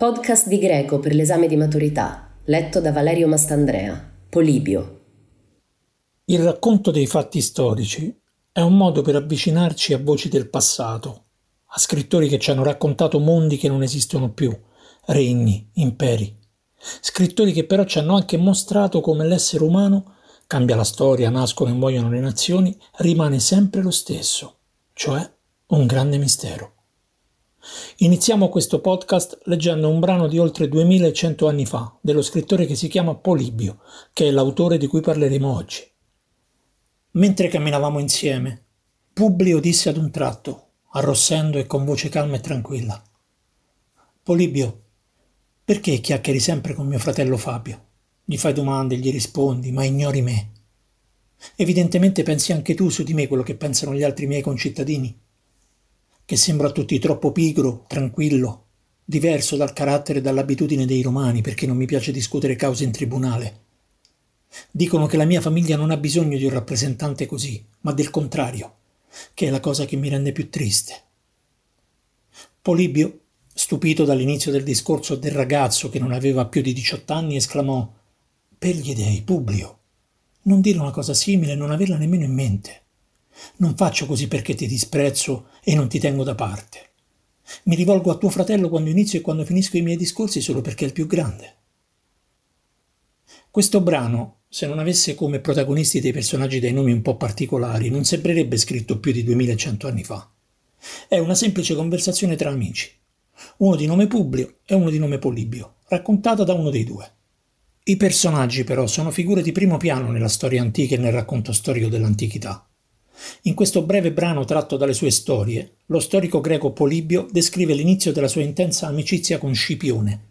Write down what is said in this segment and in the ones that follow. Podcast di greco per l'esame di maturità, letto da Valerio Mastandrea, Polibio. Il racconto dei fatti storici è un modo per avvicinarci a voci del passato, a scrittori che ci hanno raccontato mondi che non esistono più, regni, imperi. Scrittori che però ci hanno anche mostrato come l'essere umano cambia la storia, nascono e muoiono le nazioni, rimane sempre lo stesso, cioè un grande mistero. Iniziamo questo podcast leggendo un brano di oltre 2100 anni fa dello scrittore che si chiama Polibio, che è l'autore di cui parleremo oggi. Mentre camminavamo insieme, Publio disse ad un tratto, arrossendo e con voce calma e tranquilla: Polibio, perché chiacchieri sempre con mio fratello Fabio? Gli fai domande, gli rispondi, ma ignori me. Evidentemente pensi anche tu su di me quello che pensano gli altri miei concittadini, che sembra a tutti troppo pigro, tranquillo, diverso dal carattere e dall'abitudine dei romani, perché non mi piace discutere cause in tribunale. Dicono che la mia famiglia non ha bisogno di un rappresentante così, ma del contrario, che è la cosa che mi rende più triste. Polibio, stupito dall'inizio del discorso del ragazzo che non aveva più di 18 anni, esclamò: «Per gli dèi, Publio, non dire una cosa simile e non averla nemmeno in mente. Non faccio così perché ti disprezzo e non ti tengo da parte. Mi rivolgo a tuo fratello quando inizio e quando finisco i miei discorsi solo perché è il più grande». Questo brano, se non avesse come protagonisti dei personaggi dai nomi un po' particolari, non sembrerebbe scritto più di 2100 anni fa. È una semplice conversazione tra amici, uno di nome Publio e uno di nome Polibio, raccontata da uno dei due. I personaggi però sono figure di primo piano nella storia antica e nel racconto storico dell'antichità. In questo breve brano tratto dalle sue storie, lo storico greco Polibio descrive l'inizio della sua intensa amicizia con Scipione,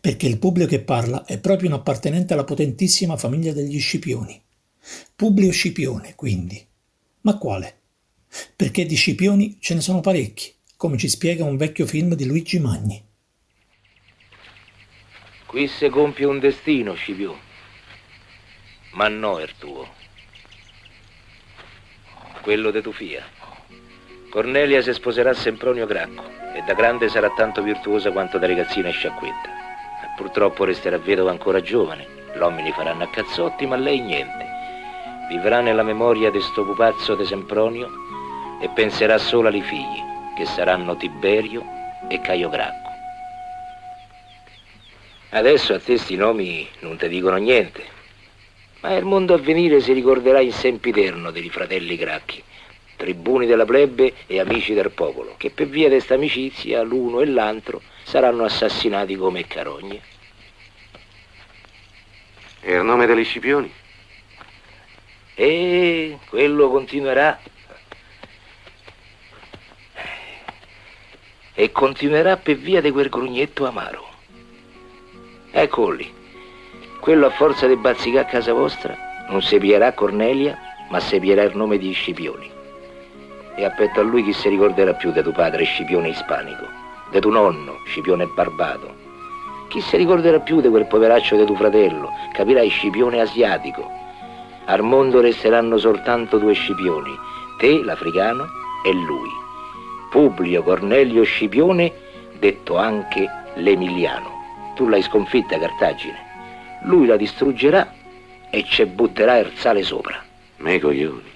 perché il Publio che parla è proprio un appartenente alla potentissima famiglia degli Scipioni. Publio Scipione, quindi. Ma quale? Perché di Scipioni ce ne sono parecchi, come ci spiega un vecchio film di Luigi Magni. Qui se compie un destino, Scipione, ma no è il tuo. Quello de tu fia. Cornelia si sposerà a Sempronio Gracco e da grande sarà tanto virtuosa quanto da ragazzina sciacquetta. Purtroppo resterà vedova ancora giovane, l'uomini faranno a cazzotti, ma lei niente. Vivrà nella memoria di sto pupazzo de Sempronio e penserà solo agli figli, che saranno Tiberio e Caio Gracco. Adesso a te sti nomi non ti dicono niente, ma il mondo a venire si ricorderà in sempiterno dei fratelli Gracchi, tribuni della plebe e amici del popolo, che per via di questa amicizia l'uno e l'altro saranno assassinati come carogne. E il nome degli Scipioni? E quello continuerà. E continuerà per via di quel grugnetto amaro. Eccoli. Quello a forza di bazzicà a casa vostra non si pierà Cornelia, ma si pierà il nome di Scipioni. E appetto a lui chi si ricorderà più di tuo padre Scipione ispanico, di tuo nonno Scipione barbato. Chi si ricorderà più di quel poveraccio di tuo fratello, capirai, Scipione asiatico. Al mondo resteranno soltanto due Scipioni, te l'africano e lui, Publio Cornelio Scipione, detto anche l'Emiliano. Tu l'hai sconfitta Cartagine. Lui la distruggerà e ci butterà il sale sopra. Me coglioni.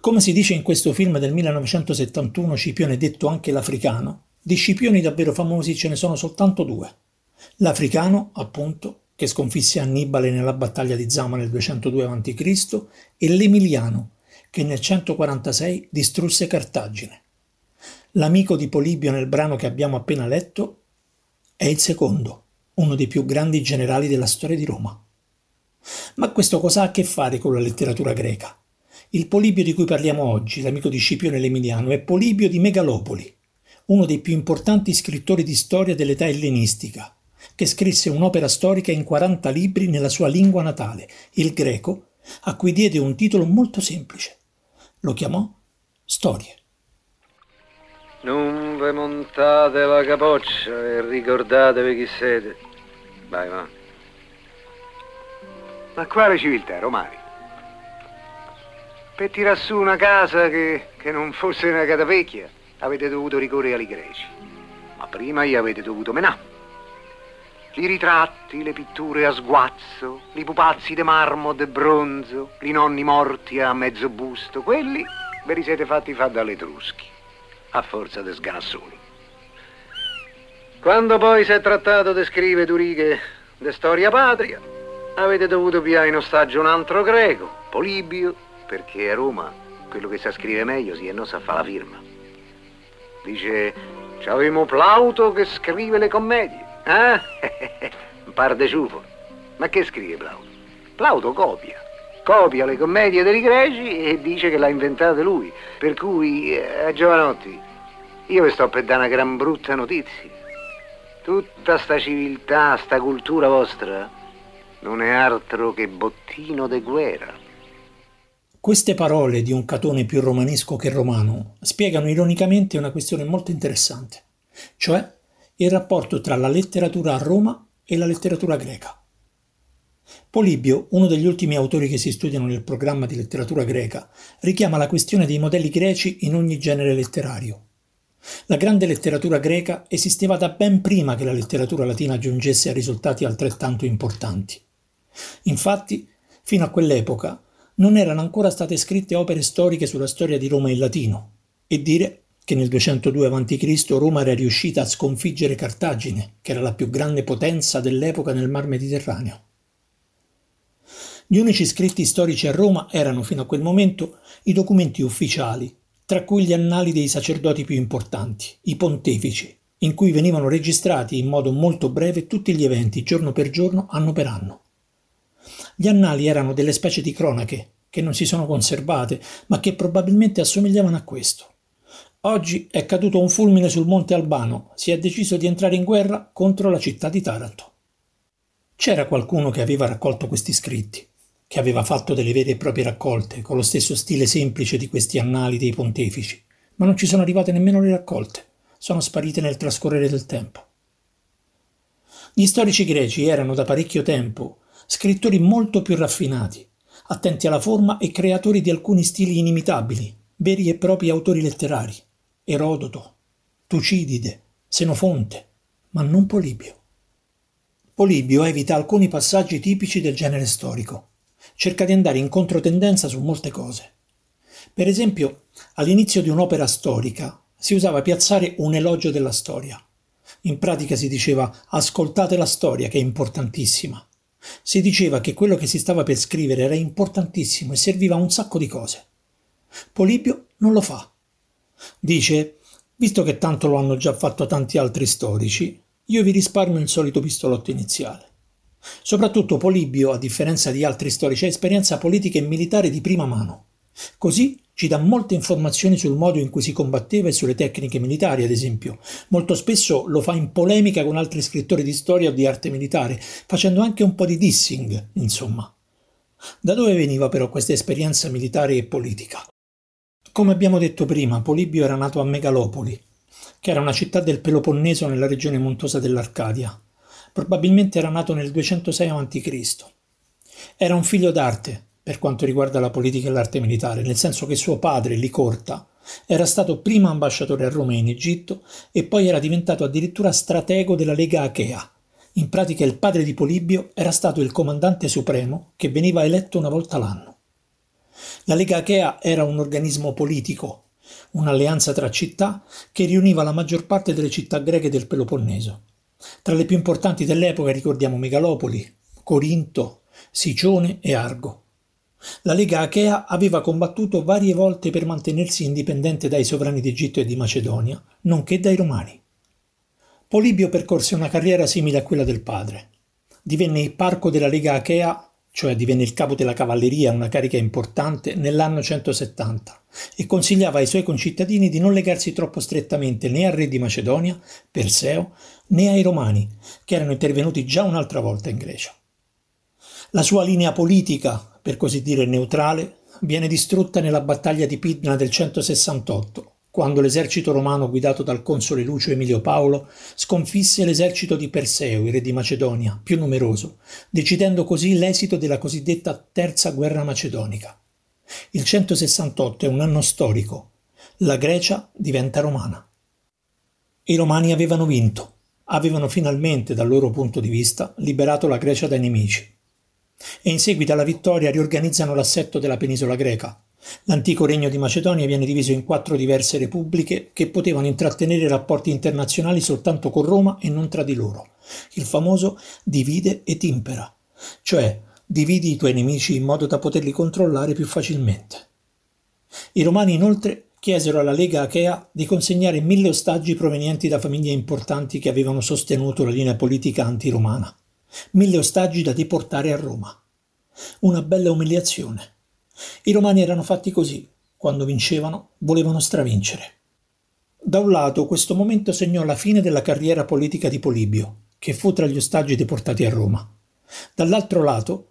Come si dice in questo film del 1971, Scipione detto anche l'africano, di Scipioni davvero famosi ce ne sono soltanto due. L'africano, appunto, che sconfisse Annibale nella battaglia di Zama nel 202 a.C., e l'Emiliano, che nel 146 distrusse Cartagine. L'amico di Polibio nel brano che abbiamo appena letto è il secondo, uno dei più grandi generali della storia di Roma. Ma questo cosa ha a che fare con la letteratura greca? Il Polibio di cui parliamo oggi, l'amico di Scipione l'Emiliano, è Polibio di Megalopoli, uno dei più importanti scrittori di storia dell'età ellenistica, che scrisse un'opera storica in 40 libri nella sua lingua natale, il greco, a cui diede un titolo molto semplice. Lo chiamò Storie. Non ve montate la capoccia e ricordatevi chi siete. Vai, va. Ma quale civiltà, Romani? Per tirar su una casa che non fosse una catapecchia avete dovuto ricorrere ai greci. Ma prima gli avete dovuto menà. I ritratti, le pitture a sguazzo, i pupazzi de marmo, de bronzo, i nonni morti a mezzo busto, quelli ve li siete fatti fa dalle Etruschi, a forza de sganassoni. Quando poi si è trattato di scrivere due righe de storia patria, avete dovuto pigliare in ostaggio un altro greco, Polibio, perché a Roma quello che sa scrivere meglio si e non sa fare la firma. Dice, c'avemo Plauto che scrive le commedie, eh? Un par de ciufo. Ma che scrive Plauto? Plauto copia le commedie dei greci e dice che l'ha inventate lui. Per cui, giovanotti, io vi sto per dare una gran brutta notizia. Tutta sta civiltà, sta cultura vostra, non è altro che bottino de guerra. Queste parole di un Catone più romanesco che romano spiegano ironicamente una questione molto interessante, cioè il rapporto tra la letteratura a Roma e la letteratura greca. Polibio, uno degli ultimi autori che si studiano nel programma di letteratura greca, richiama la questione dei modelli greci in ogni genere letterario. La grande letteratura greca esisteva da ben prima che la letteratura latina giungesse a risultati altrettanto importanti. Infatti, fino a quell'epoca, non erano ancora state scritte opere storiche sulla storia di Roma in latino, e dire che nel 202 a.C. Roma era riuscita a sconfiggere Cartagine, che era la più grande potenza dell'epoca nel Mar Mediterraneo. Gli unici scritti storici a Roma erano fino a quel momento i documenti ufficiali, tra cui gli annali dei sacerdoti più importanti, i pontefici, in cui venivano registrati in modo molto breve tutti gli eventi, giorno per giorno, anno per anno. Gli annali erano delle specie di cronache, che non si sono conservate, ma che probabilmente assomigliavano a questo. Oggi è caduto un fulmine sul Monte Albano, si è deciso di entrare in guerra contro la città di Taranto. C'era qualcuno che aveva raccolto questi scritti, che aveva fatto delle vere e proprie raccolte, con lo stesso stile semplice di questi annali dei pontefici, ma non ci sono arrivate nemmeno le raccolte, sono sparite nel trascorrere del tempo. Gli storici greci erano da parecchio tempo scrittori molto più raffinati, attenti alla forma e creatori di alcuni stili inimitabili, veri e propri autori letterari. Erodoto, Tucidide, Senofonte, ma non Polibio. Polibio evita alcuni passaggi tipici del genere storico. Cerca di andare in controtendenza su molte cose. Per esempio, all'inizio di un'opera storica si usava piazzare un elogio della storia. In pratica si diceva «ascoltate la storia, che è importantissima». Si diceva che quello che si stava per scrivere era importantissimo e serviva a un sacco di cose. Polibio non lo fa. Dice, visto che tanto lo hanno già fatto tanti altri storici, io vi risparmio il solito pistolotto iniziale. Soprattutto Polibio, a differenza di altri storici, ha esperienza politica e militare di prima mano. Così ci dà molte informazioni sul modo in cui si combatteva e sulle tecniche militari, ad esempio. Molto spesso lo fa in polemica con altri scrittori di storia o di arte militare, facendo anche un po' di dissing, insomma. Da dove veniva però questa esperienza militare e politica? Come abbiamo detto prima, Polibio era nato a Megalopoli, che era una città del Peloponneso nella regione montuosa dell'Arcadia. Probabilmente era nato nel 206 a.C. Era un figlio d'arte, per quanto riguarda la politica e l'arte militare, nel senso che suo padre, Licorta, era stato prima ambasciatore a Roma e in Egitto e poi era diventato addirittura stratego della Lega Achea. In pratica il padre di Polibio era stato il comandante supremo che veniva eletto una volta l'anno. La Lega Achea era un organismo politico, un'alleanza tra città che riuniva la maggior parte delle città greche del Peloponneso. Tra le più importanti dell'epoca ricordiamo Megalopoli, Corinto, Sicione e Argo. La Lega Achea aveva combattuto varie volte per mantenersi indipendente dai sovrani d'Egitto e di Macedonia, nonché dai Romani. Polibio percorse una carriera simile a quella del padre. Divenne parco della Lega Achea cioè divenne il capo della cavalleria, una carica importante, nell'anno 170, e consigliava ai suoi concittadini di non legarsi troppo strettamente né al re di Macedonia, Perseo, né ai Romani, che erano intervenuti già un'altra volta in Grecia. La sua linea politica, per così dire neutrale, viene distrutta nella battaglia di Pidna del 168, quando l'esercito romano guidato dal console Lucio Emilio Paulo sconfisse l'esercito di Perseo, il re di Macedonia, più numeroso, decidendo così l'esito della cosiddetta Terza Guerra Macedonica. Il 168 è un anno storico. La Grecia diventa romana. I Romani avevano vinto. Avevano finalmente, dal loro punto di vista, liberato la Grecia dai nemici. E in seguito alla vittoria riorganizzano l'assetto della penisola greca. L'antico regno di Macedonia viene diviso in 4 diverse repubbliche che potevano intrattenere rapporti internazionali soltanto con Roma e non tra di loro. Il famoso divide et impera, cioè dividi i tuoi nemici in modo da poterli controllare più facilmente. I Romani inoltre chiesero alla Lega Achea di consegnare 1000 ostaggi provenienti da famiglie importanti che avevano sostenuto la linea politica antiromana. 1000 ostaggi da deportare a Roma. Una bella umiliazione. I Romani erano fatti così, quando vincevano volevano stravincere. Da un lato questo momento segnò la fine della carriera politica di Polibio, che fu tra gli ostaggi deportati a Roma. Dall'altro lato,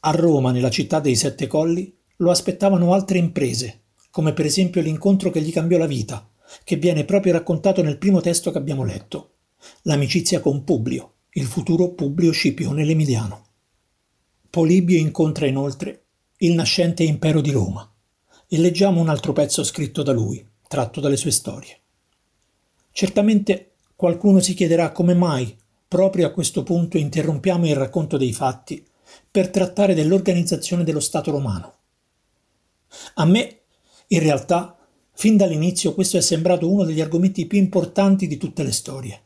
a Roma, nella città dei 7 colli, lo aspettavano altre imprese, come per esempio l'incontro che gli cambiò la vita, che viene proprio raccontato nel primo testo che abbiamo letto, l'amicizia con Publio, il futuro Publio Scipione l'Emiliano. Polibio incontra inoltre il nascente impero di Roma, e leggiamo un altro pezzo scritto da lui, tratto dalle sue storie. Certamente qualcuno si chiederà come mai, proprio a questo punto, interrompiamo il racconto dei fatti per trattare dell'organizzazione dello Stato romano. A me, in realtà, fin dall'inizio questo è sembrato uno degli argomenti più importanti di tutte le storie,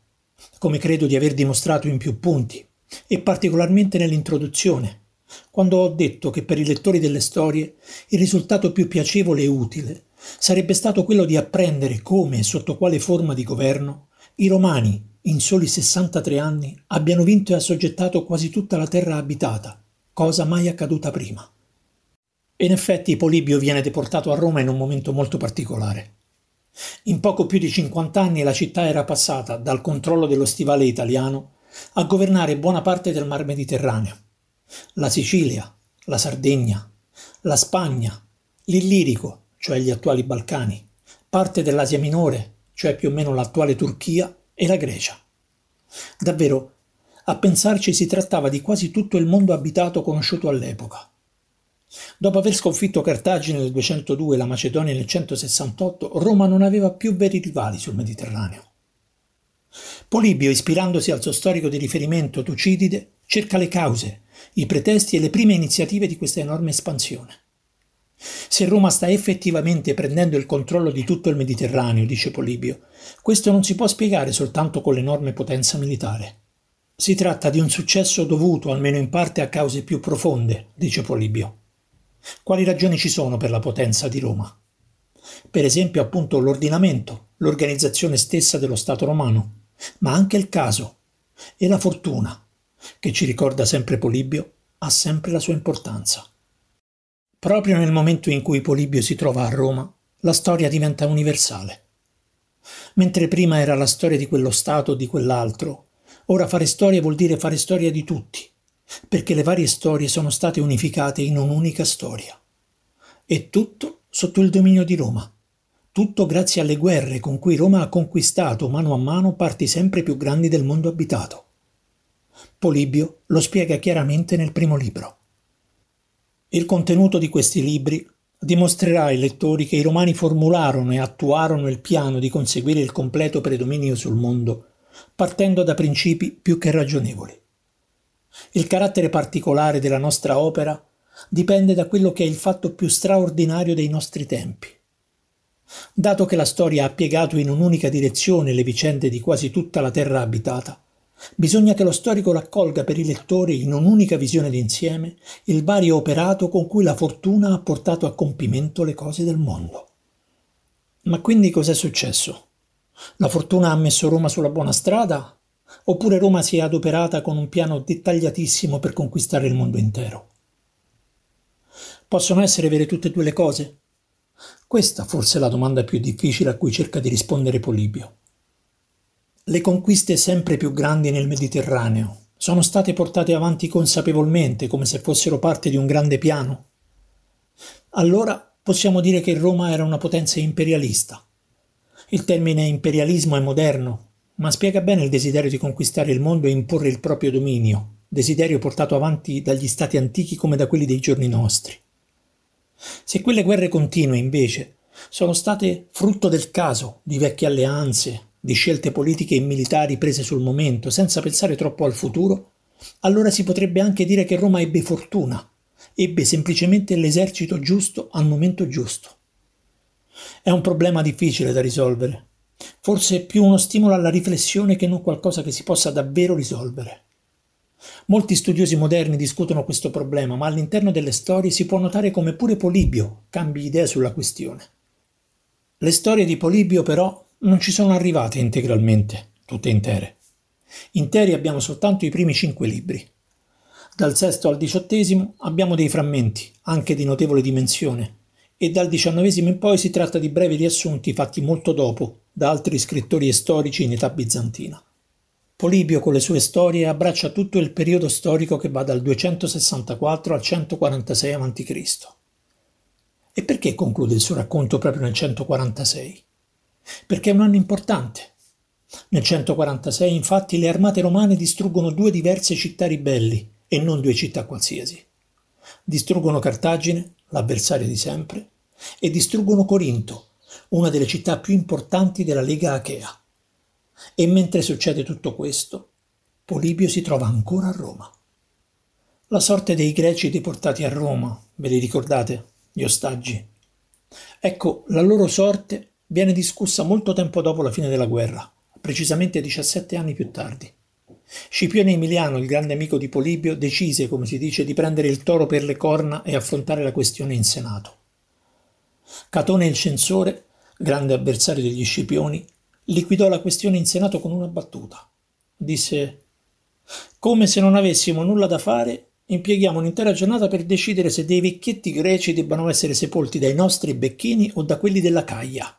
come credo di aver dimostrato in più punti, e particolarmente nell'introduzione, quando ho detto che per i lettori delle storie il risultato più piacevole e utile sarebbe stato quello di apprendere come e sotto quale forma di governo i Romani, in soli 63 anni, abbiano vinto e assoggettato quasi tutta la terra abitata, cosa mai accaduta prima. E in effetti Polibio viene deportato a Roma in un momento molto particolare. In poco più di 50 anni la città era passata dal controllo dello stivale italiano a governare buona parte del Mar Mediterraneo. La Sicilia, la Sardegna, la Spagna, l'Illirico, cioè gli attuali Balcani, parte dell'Asia Minore, cioè più o meno l'attuale Turchia, e la Grecia. Davvero, a pensarci si trattava di quasi tutto il mondo abitato conosciuto all'epoca. Dopo aver sconfitto Cartagine nel 202 e la Macedonia nel 168, Roma non aveva più veri rivali sul Mediterraneo. Polibio, ispirandosi al suo storico di riferimento Tucidide, cerca le cause, i pretesti e le prime iniziative di questa enorme espansione. Se Roma sta effettivamente prendendo il controllo di tutto il Mediterraneo, dice Polibio, questo non si può spiegare soltanto con l'enorme potenza militare. Si tratta di un successo dovuto, almeno in parte, a cause più profonde, dice Polibio. Quali ragioni ci sono per la potenza di Roma? Per esempio, appunto, l'ordinamento, l'organizzazione stessa dello Stato romano, ma anche il caso e la fortuna, che ci ricorda sempre Polibio, ha sempre la sua importanza. Proprio nel momento in cui Polibio si trova a Roma, la storia diventa universale. Mentre prima era la storia di quello Stato o di quell'altro, ora fare storia vuol dire fare storia di tutti, perché le varie storie sono state unificate in un'unica storia. E tutto sotto il dominio di Roma. Tutto grazie alle guerre con cui Roma ha conquistato mano a mano parti sempre più grandi del mondo abitato. Polibio lo spiega chiaramente nel primo libro. Il contenuto di questi libri dimostrerà ai lettori che i Romani formularono e attuarono il piano di conseguire il completo predominio sul mondo, partendo da principi più che ragionevoli. Il carattere particolare della nostra opera dipende da quello che è il fatto più straordinario dei nostri tempi. Dato che la storia ha piegato in un'unica direzione le vicende di quasi tutta la terra abitata, bisogna che lo storico raccolga per i lettori in un'unica visione d'insieme il vario operato con cui la fortuna ha portato a compimento le cose del mondo. Ma quindi cos'è successo? La fortuna ha messo Roma sulla buona strada? Oppure Roma si è adoperata con un piano dettagliatissimo per conquistare il mondo intero? Possono essere vere tutte e due le cose? Questa forse è la domanda più difficile a cui cerca di rispondere Polibio. Le conquiste sempre più grandi nel Mediterraneo sono state portate avanti consapevolmente, come se fossero parte di un grande piano. Allora possiamo dire che Roma era una potenza imperialista. Il termine imperialismo è moderno, ma spiega bene il desiderio di conquistare il mondo e imporre il proprio dominio, desiderio portato avanti dagli stati antichi come da quelli dei giorni nostri. Se quelle guerre continue, invece, sono state frutto del caso, di vecchie alleanze, di scelte politiche e militari prese sul momento, senza pensare troppo al futuro, allora si potrebbe anche dire che Roma ebbe fortuna, ebbe semplicemente l'esercito giusto al momento giusto. È un problema difficile da risolvere, forse più uno stimolo alla riflessione che non qualcosa che si possa davvero risolvere. Molti studiosi moderni discutono questo problema, ma all'interno delle storie si può notare come pure Polibio cambi idea sulla questione. Le storie di Polibio, però, non ci sono arrivate integralmente, tutte intere. Interi abbiamo soltanto i primi 5 libri. Dal sesto al 18° abbiamo dei frammenti, anche di notevole dimensione, e dal 19° in poi si tratta di brevi riassunti fatti molto dopo, da altri scrittori e storici in età bizantina. Polibio con le sue storie abbraccia tutto il periodo storico che va dal 264 al 146 a.C. E perché conclude il suo racconto proprio nel 146? Perché è un anno importante. Nel 146, infatti, le armate romane distruggono 2 diverse città ribelli, e non 2 città qualsiasi. Distruggono Cartagine, l'avversario di sempre, e distruggono Corinto, una delle città più importanti della Lega Achea. E mentre succede tutto questo, Polibio si trova ancora a Roma. La sorte dei greci deportati a Roma, ve li ricordate? Gli ostaggi. Ecco, la loro sorte viene discussa molto tempo dopo la fine della guerra, precisamente 17 anni più tardi. Scipione Emiliano, il grande amico di Polibio, decise, come si dice, di prendere il toro per le corna e affrontare la questione in Senato. Catone il censore, grande avversario degli Scipioni, liquidò la questione in Senato con una battuta. Disse: «Come se non avessimo nulla da fare, impieghiamo un'intera giornata per decidere se dei vecchietti greci debbano essere sepolti dai nostri becchini o da quelli della Caia».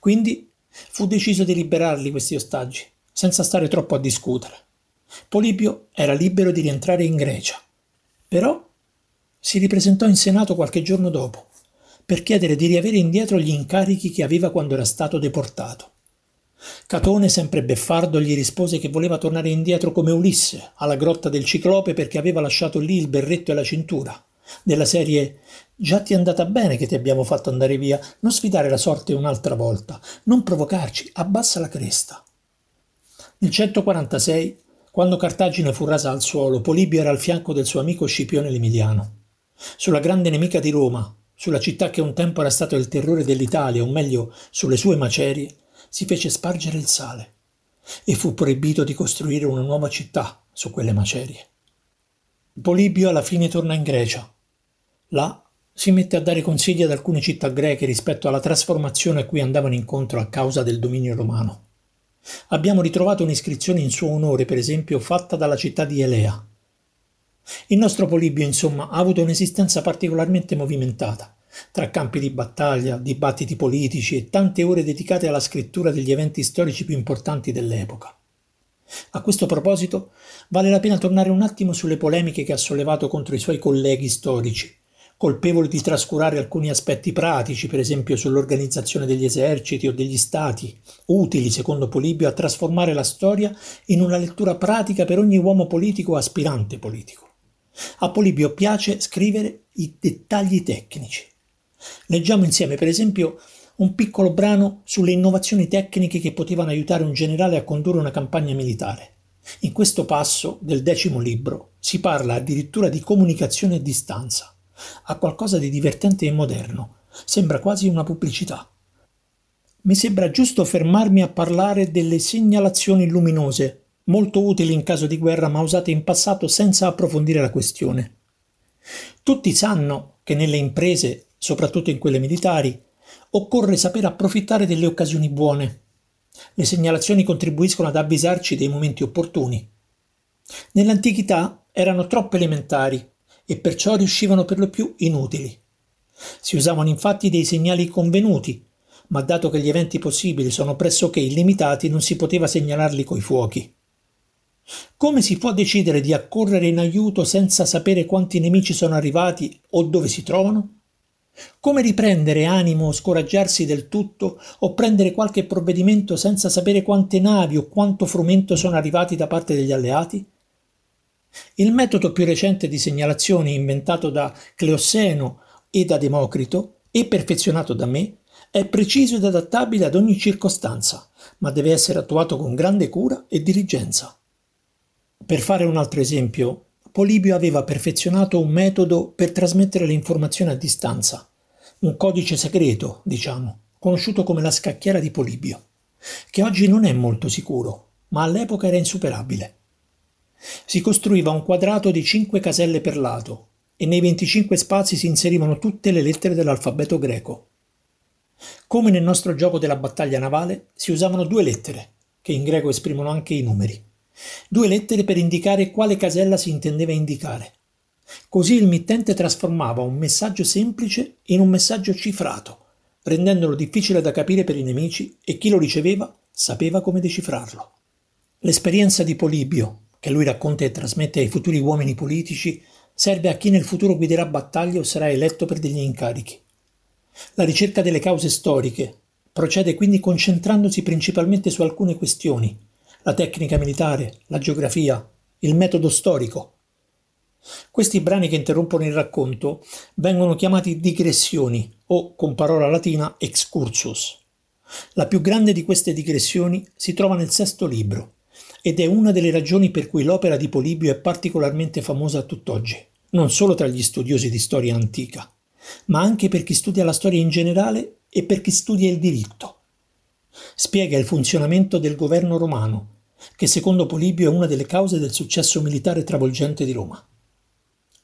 Quindi fu deciso di liberarli questi ostaggi, senza stare troppo a discutere. Polibio era libero di rientrare in Grecia, però si ripresentò in Senato qualche giorno dopo per chiedere di riavere indietro gli incarichi che aveva quando era stato deportato. Catone, sempre beffardo, gli rispose che voleva tornare indietro come Ulisse alla grotta del Ciclope perché aveva lasciato lì il berretto e la cintura, della serie: «Già ti è andata bene che ti abbiamo fatto andare via, non sfidare la sorte un'altra volta, non provocarci, abbassa la cresta». Nel 146, quando Cartagine fu rasa al suolo, Polibio era al fianco del suo amico Scipione l'Emiliano. Sulla grande nemica di Roma, sulla città che un tempo era stato il terrore dell'Italia, o meglio, sulle sue macerie, si fece spargere il sale e fu proibito di costruire una nuova città su quelle macerie. Polibio alla fine torna in Grecia. Là si mette a dare consigli ad alcune città greche rispetto alla trasformazione a cui andavano incontro a causa del dominio romano. Abbiamo ritrovato un'iscrizione in suo onore, per esempio, fatta dalla città di Elea. Il nostro Polibio, insomma, ha avuto un'esistenza particolarmente movimentata, tra campi di battaglia, dibattiti politici e tante ore dedicate alla scrittura degli eventi storici più importanti dell'epoca. A questo proposito, vale la pena tornare un attimo sulle polemiche che ha sollevato contro i suoi colleghi storici, colpevoli di trascurare alcuni aspetti pratici, per esempio sull'organizzazione degli eserciti o degli stati, utili, secondo Polibio, a trasformare la storia in una lettura pratica per ogni uomo politico o aspirante politico. A Polibio piace scrivere i dettagli tecnici. Leggiamo insieme, per esempio, un piccolo brano sulle innovazioni tecniche che potevano aiutare un generale a condurre una campagna militare. In questo passo del 10° libro si parla addirittura di comunicazione a distanza. Ha qualcosa di divertente e moderno, sembra quasi una pubblicità. Mi sembra giusto fermarmi a parlare delle segnalazioni luminose, molto utili in caso di guerra ma usate in passato senza approfondire la questione. Tutti sanno che nelle imprese, soprattutto in quelle militari, occorre saper approfittare delle occasioni buone. Le segnalazioni contribuiscono ad avvisarci dei momenti opportuni. Nell'antichità erano troppo elementari e perciò riuscivano per lo più inutili. Si usavano infatti dei segnali convenuti, ma dato che gli eventi possibili sono pressoché illimitati, non si poteva segnalarli coi fuochi. Come si può decidere di accorrere in aiuto senza sapere quanti nemici sono arrivati o dove si trovano? Come riprendere animo o scoraggiarsi del tutto o prendere qualche provvedimento senza sapere quante navi o quanto frumento sono arrivati da parte degli alleati? Il metodo più recente di segnalazione inventato da Cleosseno e da Democrito e perfezionato da me è preciso ed adattabile ad ogni circostanza, ma deve essere attuato con grande cura e diligenza. Per fare un altro esempio, Polibio aveva perfezionato un metodo per trasmettere le informazioni a distanza, un codice segreto, diciamo, conosciuto come la scacchiera di Polibio, che oggi non è molto sicuro, ma all'epoca era insuperabile. Si costruiva un quadrato di 5 caselle per lato e nei 25 spazi si inserivano tutte le lettere dell'alfabeto greco. Come nel nostro gioco della battaglia navale, si usavano 2 lettere, che in greco esprimono anche i numeri. 2 lettere per indicare quale casella si intendeva indicare. Così il mittente trasformava un messaggio semplice in un messaggio cifrato, rendendolo difficile da capire per i nemici e chi lo riceveva sapeva come decifrarlo. L'esperienza di Polibio, che lui racconta e trasmette ai futuri uomini politici, serve a chi nel futuro guiderà battaglie o sarà eletto per degli incarichi. La ricerca delle cause storiche procede quindi concentrandosi principalmente su alcune questioni: la tecnica militare, la geografia, il metodo storico. Questi brani che interrompono il racconto vengono chiamati digressioni o, con parola latina, excursus. La più grande di queste digressioni si trova nel sesto libro ed è una delle ragioni per cui l'opera di Polibio è particolarmente famosa a tutt'oggi, non solo tra gli studiosi di storia antica, ma anche per chi studia la storia in generale e per chi studia il diritto. Spiega il funzionamento del governo romano, che secondo Polibio è una delle cause del successo militare travolgente di Roma.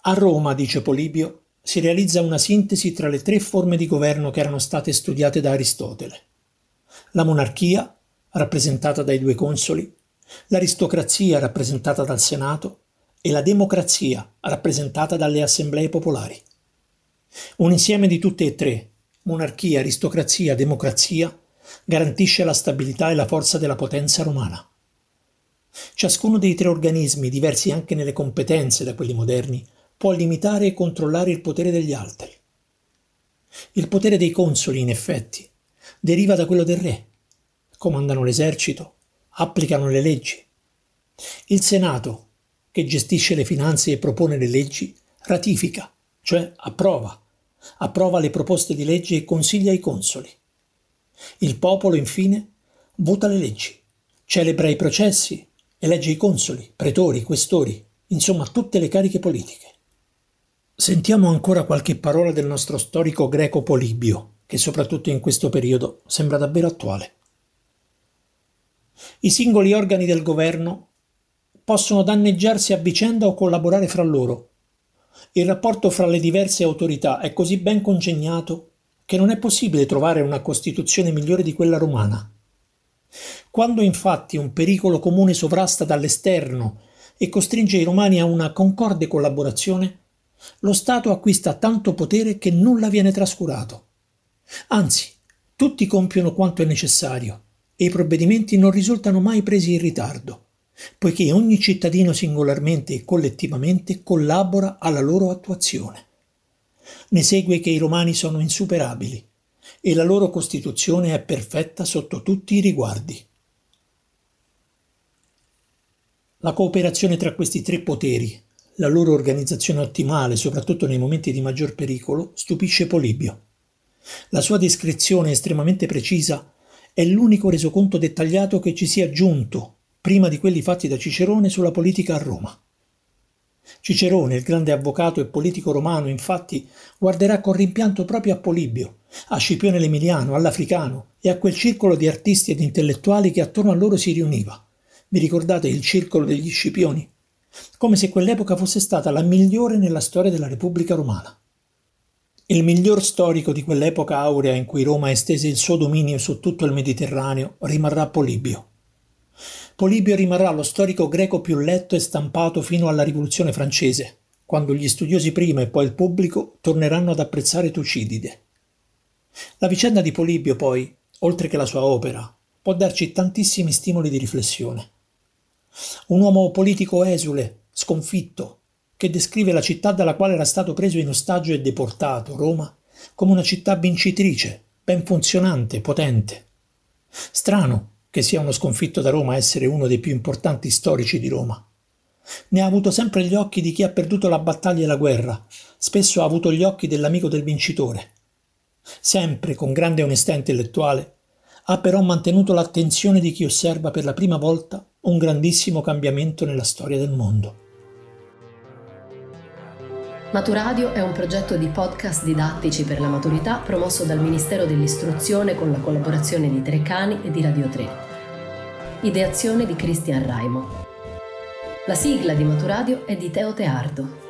A Roma, dice Polibio, si realizza una sintesi tra le 3 forme di governo che erano state studiate da Aristotele: la monarchia, rappresentata dai 2 consoli, l'aristocrazia, rappresentata dal Senato, e la democrazia, rappresentata dalle assemblee popolari. Un insieme di tutte e 3, monarchia, aristocrazia, democrazia, garantisce la stabilità e la forza della potenza romana. Ciascuno dei 3 organismi, diversi anche nelle competenze da quelli moderni, può limitare e controllare il potere degli altri. Il potere dei consoli, in effetti, deriva da quello del re. Comandano l'esercito, applicano le leggi. Il Senato, che gestisce le finanze e propone le leggi, ratifica, cioè approva le proposte di legge e consiglia i consoli. Il popolo, infine, vota le leggi, celebra i processi, elegge i consoli, pretori, questori, insomma tutte le cariche politiche. Sentiamo ancora qualche parola del nostro storico greco Polibio, che soprattutto in questo periodo sembra davvero attuale. I singoli organi del governo possono danneggiarsi a vicenda o collaborare fra loro. Il rapporto fra le diverse autorità è così ben congegnato che non è possibile trovare una costituzione migliore di quella romana. Quando infatti un pericolo comune sovrasta dall'esterno e costringe i romani a una concorde collaborazione, lo Stato acquista tanto potere che nulla viene trascurato. Anzi, tutti compiono quanto è necessario e i provvedimenti non risultano mai presi in ritardo, poiché ogni cittadino singolarmente e collettivamente collabora alla loro attuazione. Ne segue che i romani sono insuperabili e la loro costituzione è perfetta sotto tutti i riguardi. La cooperazione tra questi 3 poteri, la loro organizzazione ottimale, soprattutto nei momenti di maggior pericolo, stupisce Polibio. La sua descrizione estremamente precisa è l'unico resoconto dettagliato che ci sia giunto, prima di quelli fatti da Cicerone, sulla politica a Roma. Cicerone, il grande avvocato e politico romano, infatti, guarderà con rimpianto proprio a Polibio, a Scipione l'Emiliano, all'Africano e a quel circolo di artisti ed intellettuali che attorno a loro si riuniva. Vi ricordate il circolo degli Scipioni? Come se quell'epoca fosse stata la migliore nella storia della Repubblica Romana. Il miglior storico di quell'epoca aurea in cui Roma estese il suo dominio su tutto il Mediterraneo rimarrà Polibio. Polibio rimarrà lo storico greco più letto e stampato fino alla Rivoluzione francese, quando gli studiosi prima e poi il pubblico torneranno ad apprezzare Tucidide. La vicenda di Polibio, poi, oltre che la sua opera, può darci tantissimi stimoli di riflessione. Un uomo politico esule, sconfitto, che descrive la città dalla quale era stato preso in ostaggio e deportato, Roma, come una città vincitrice, ben funzionante, potente. Strano che sia uno sconfitto da Roma essere uno dei più importanti storici di Roma. Ne ha avuto sempre gli occhi di chi ha perduto la battaglia e la guerra, spesso ha avuto gli occhi dell'amico del vincitore. Sempre con grande onestà intellettuale, ha però mantenuto l'attenzione di chi osserva per la prima volta un grandissimo cambiamento nella storia del mondo. Maturadio è un progetto di podcast didattici per la maturità promosso dal Ministero dell'Istruzione con la collaborazione di Treccani e di Radio 3. Ideazione di Cristian Raimo. La sigla di Maturadio è di Teo Teardo.